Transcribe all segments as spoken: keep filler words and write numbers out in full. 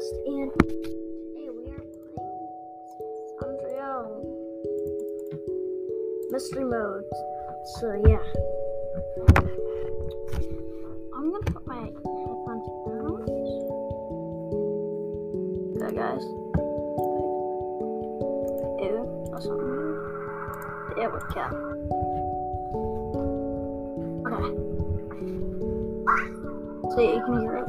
Podcast, and today we are playing Sanrio Mystery Mode. So yeah, I'm gonna put my headphones down. Okay, guys. Ew, or something. There we go. Okay. So yeah, you can hear it.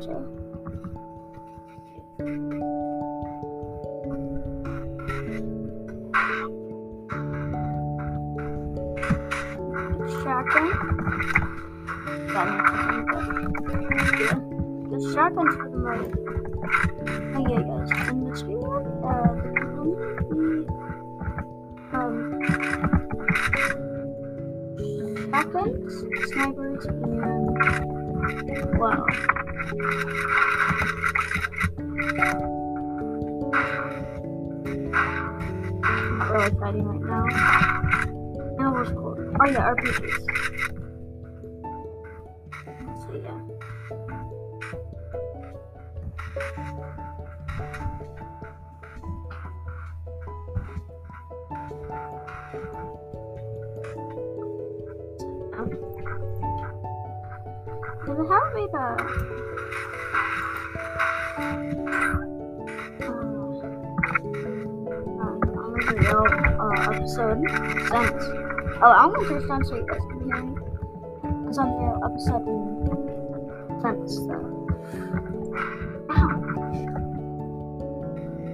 So, shotgun. The shotgun's for the murder. Okay, guys, in this video, uh, um, shotguns, snipers, and wow. I'm really fighting right now. Now what's cool? Oh yeah, R P Gs. So yeah. Um, did it help me though? Episode sense. Oh, I'm gonna do sense so you guys can hear me. It's on the episode sense. So. Ow!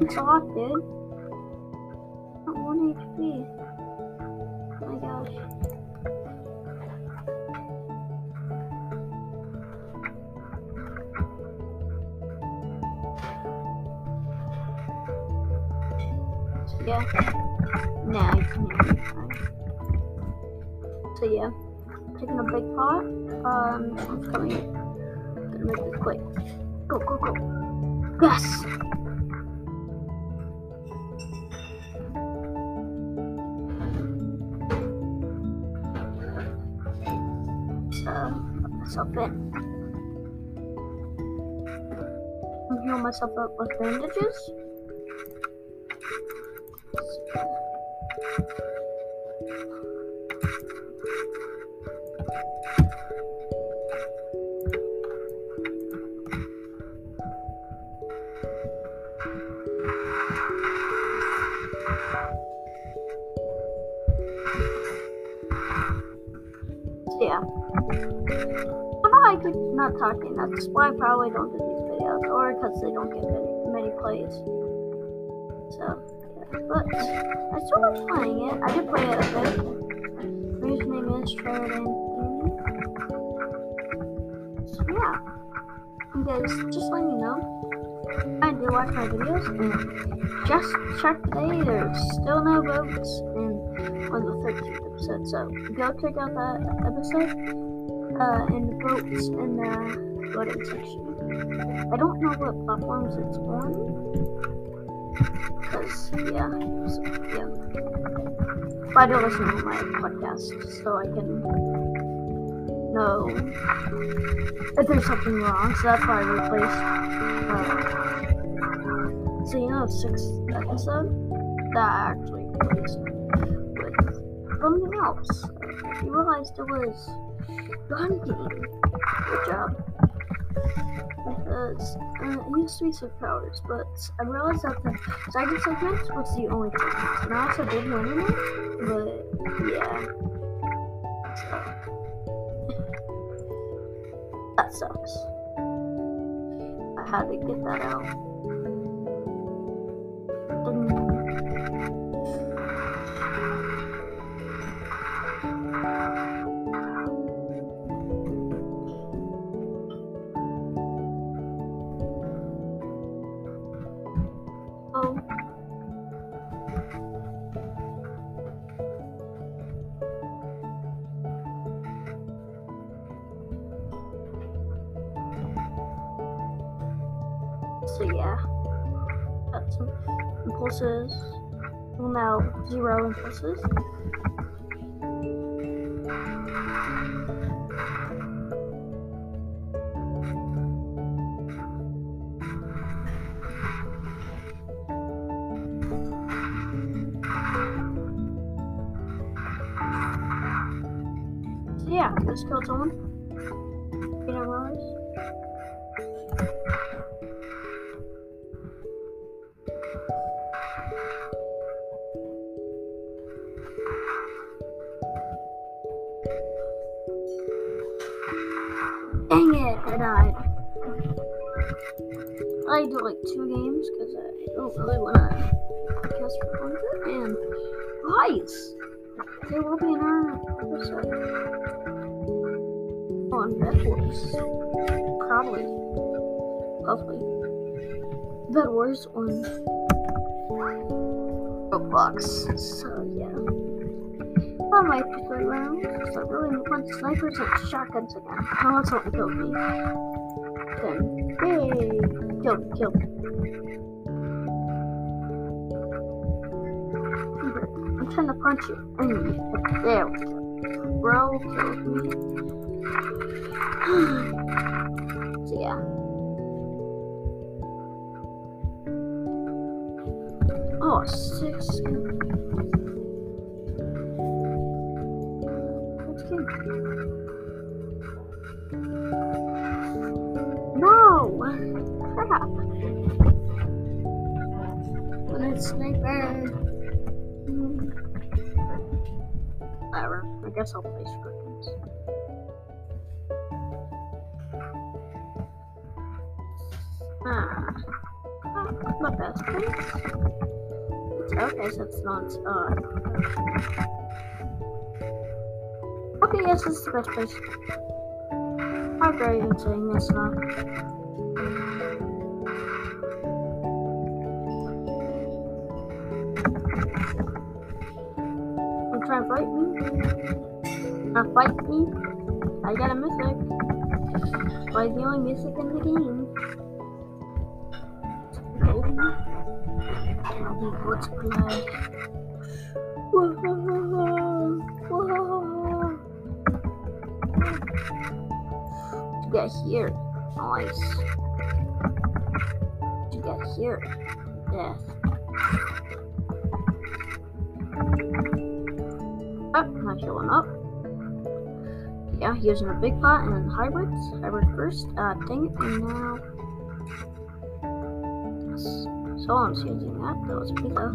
It's a lot, dude. Not one H P. Oh my gosh. So, yeah. No, I can't. So yeah, taking a big pot. Um, I'm coming. I'm gonna make this quick. Go, go, go. Yes. So, put myself in. I'm healing myself up with bandages. So, yeah. I could not talking, that's why I probably don't do these videos, or because they don't get many, many plays. So, yeah. But I still like playing it. I did play it a bit. My username is Trailing. So, yeah. You guys, just let me know. I do watch my videos, and just check today, there's still no votes. And on the thirteenth episode, so go check out that episode uh, and votes in the voting section. I don't know what platforms it's on, because, yeah, so, yeah. But I don't listen to my podcast, so I can know if there's something wrong, so that's why I replaced, uh, so you know, the sixth episode, that I actually replaced something else. You realized it was gun game. Good job. Because uh, it used to be superpowers, but I realized that the second segment was the only segment. And I also did know anymore, but yeah. So. That sucks. I had to get that out. So yeah, got some impulses, well now zero impulses. yeah, I just killed someone. You know what it is. Dang it, I died. I do like two games because I don't really want to cast for one hundred and guys. There will be an episode on Bedwars, probably, hopefully, Bedwars on Roblox, so yeah, I might be going around, because I really want snipers and shotguns again. I want someone to kill me, then, yay, kill me, kill me. I'm trying to punch you. Mm. There we go. Bro killed me. So yeah. Oh, six. That's good. No! Crap! What a sniper! Whatever. I guess I'll play scripts. Ah. Not bad. Okay, so it's not. Uh, okay, yes, this is the best place. How dare you saying this now? I'm trying to fight me. Now fight me. I got a mythic. Why is the only mythic in the game? Maybe. Let's play. Whoa, whoa, whoa. To get here. Nice. To get here. Death. Oh, not showing up. Yeah, he was in a big pot and then hybrids. Hybrid first. Uh, dang it. And now. So I'm changing that. That was a pizza.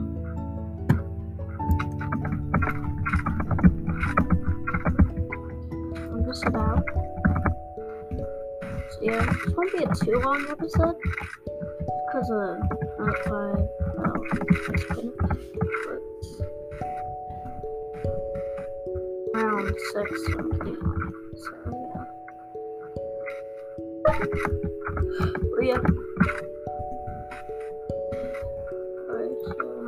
I'm just about. So yeah, this won't be a too long episode. Because of. Not five. No. That's good. Round six. Okay. So, yeah. Oh, yeah. Alright, so.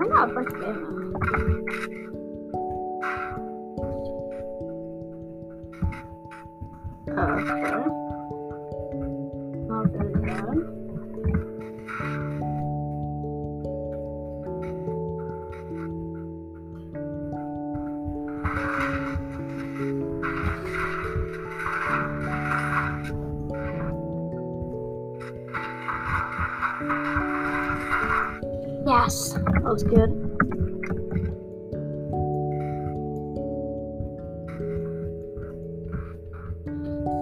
I'm not a bunch of ammo. Yes, that was good.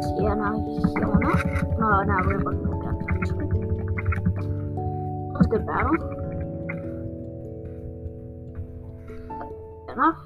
So yeah, now he's going up. Oh, now we're about to go down. That was a good battle. Good enough.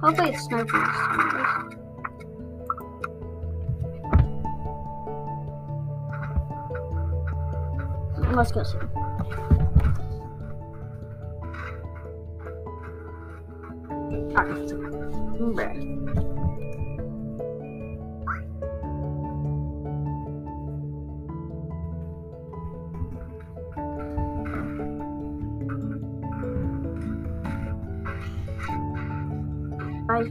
Hopefully it's snipers. let's go see. Alright, right. Bye.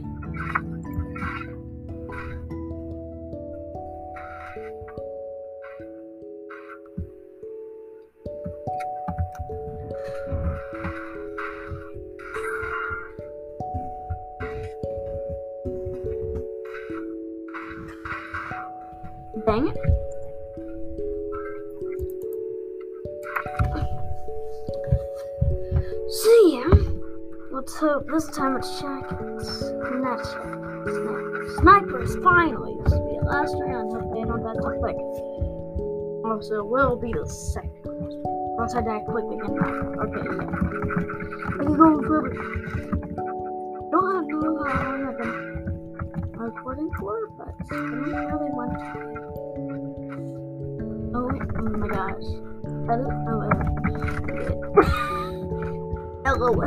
Dang it. So yeah, let's hope this time it's shackles. Not shackles. Snipers, finally! This will be the last round. Hope they don't die too quick. Also, will be the second round. Once I die quick again. Okay, yeah. I can go further. Don't have to move on nothing. Recording for, but I don't really want to. Oh, wait. Oh my gosh. L O L. LOL.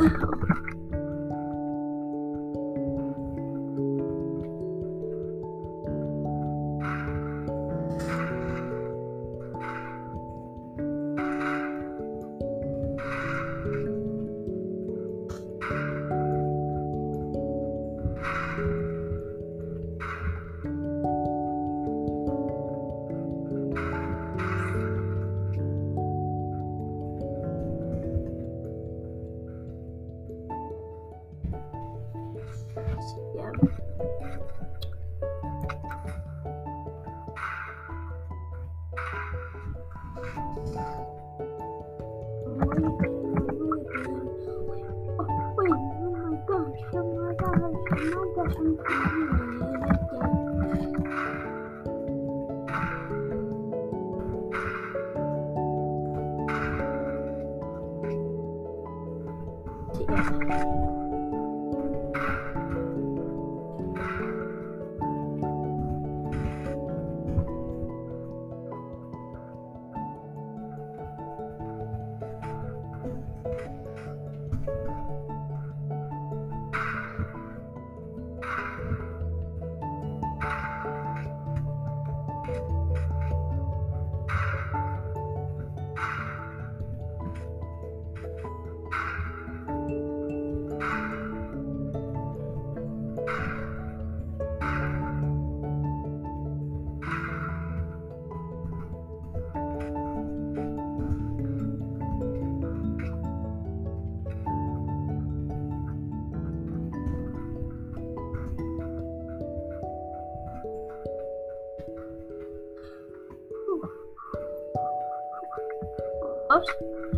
Oops,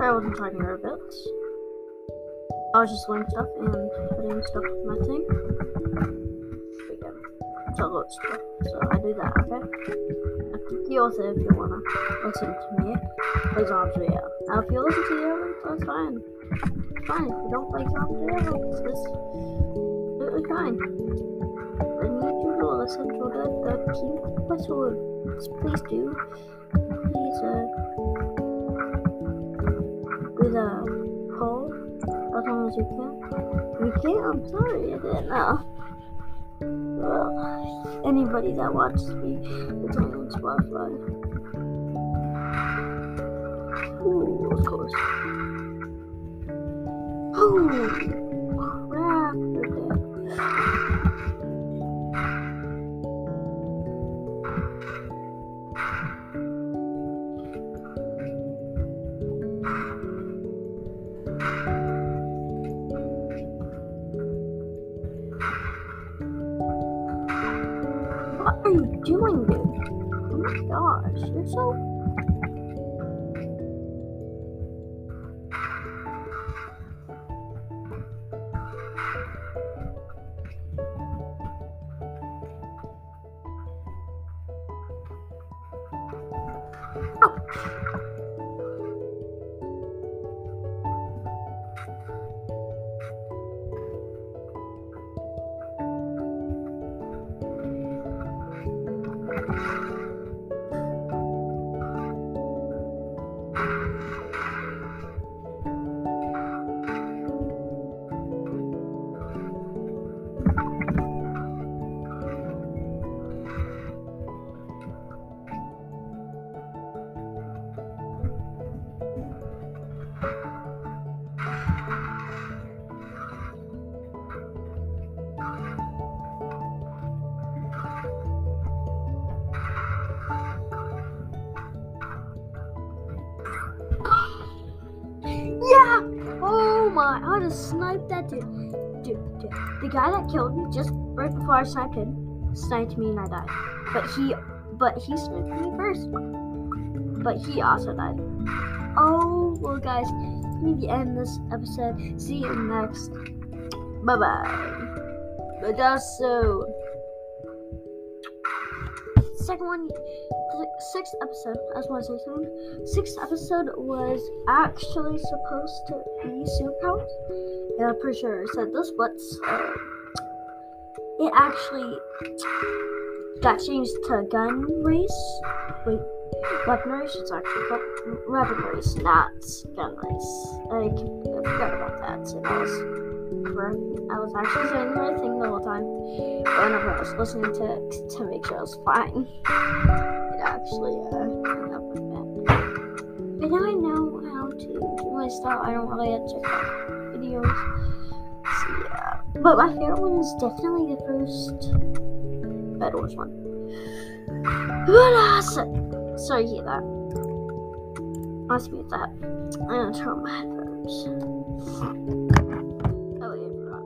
I wasn't talking about bits. I was just doing stuff and putting stuff in my thing. There we go. It's a lot of stuff, so I do that, okay? I can deal with it if you wanna listen to me. Play Zombie Arrow. Now if you listen to you, that's fine. Fine, if you don't play Zombie Arrow, it's just completely fine. I need you to listen to the, the cute whistle. Please do. Please, uh... with a pole, as long as you can. You can't, I'm sorry, I didn't know. Well, anybody that watches me, it's on Spotify. Ooh, of course. Oh, crap, you're dead. Doing dude? Oh my gosh, you're so you I ought to snipe that dude. Dude, dude. The guy that killed me just right before I sniped him, sniped me and I died. But he, but he sniped me first. But he also died. Oh, well guys, I need to end this episode. See you next. Bye-bye. But also, second one, sixth episode, I just want to say something. Sixth episode was actually supposed to be superpowers. And I'm pretty sure I said this, but uh, it actually got changed to gun race. Wait. Weapon race, it's actually called weapon race, not gun race. I, I forgot about that. So I, was, I was actually saying the right thing the whole time. But whenever I was listening to it to make sure I was fine, it actually uh, ended up with that. But now I know how to do my stuff. I don't really have to check out videos. So yeah. But my favorite one is definitely the first Bed Wars one. But awesome! Sorry to hear that. Let's mute that. I'm gonna turn on my headphones. Oh, yeah, I forgot.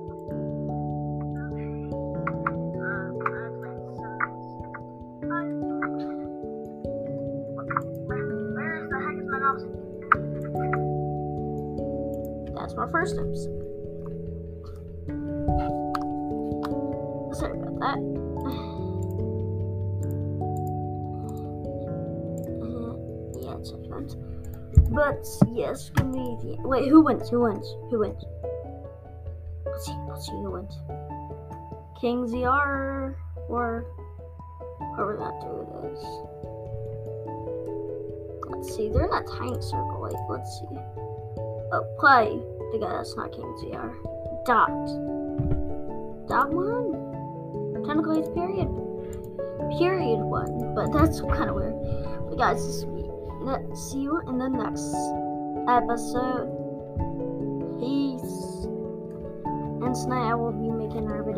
Where is the heck is my mouse? That's my first episode. Sorry about that. But yes, give me the wait. Who wins? Who wins? Who wins? Let's see. Let's see who wins. King Z R or whoever that dude is. Let's see. They're in that tiny circle. Wait. Let's see. Oh, play the guy that's not King Z R. Dot. Dot one. Technically, it's period. Period one. But that's kind of weird. But guys, this is me. See you in the next episode. Peace. And tonight I will be making our video.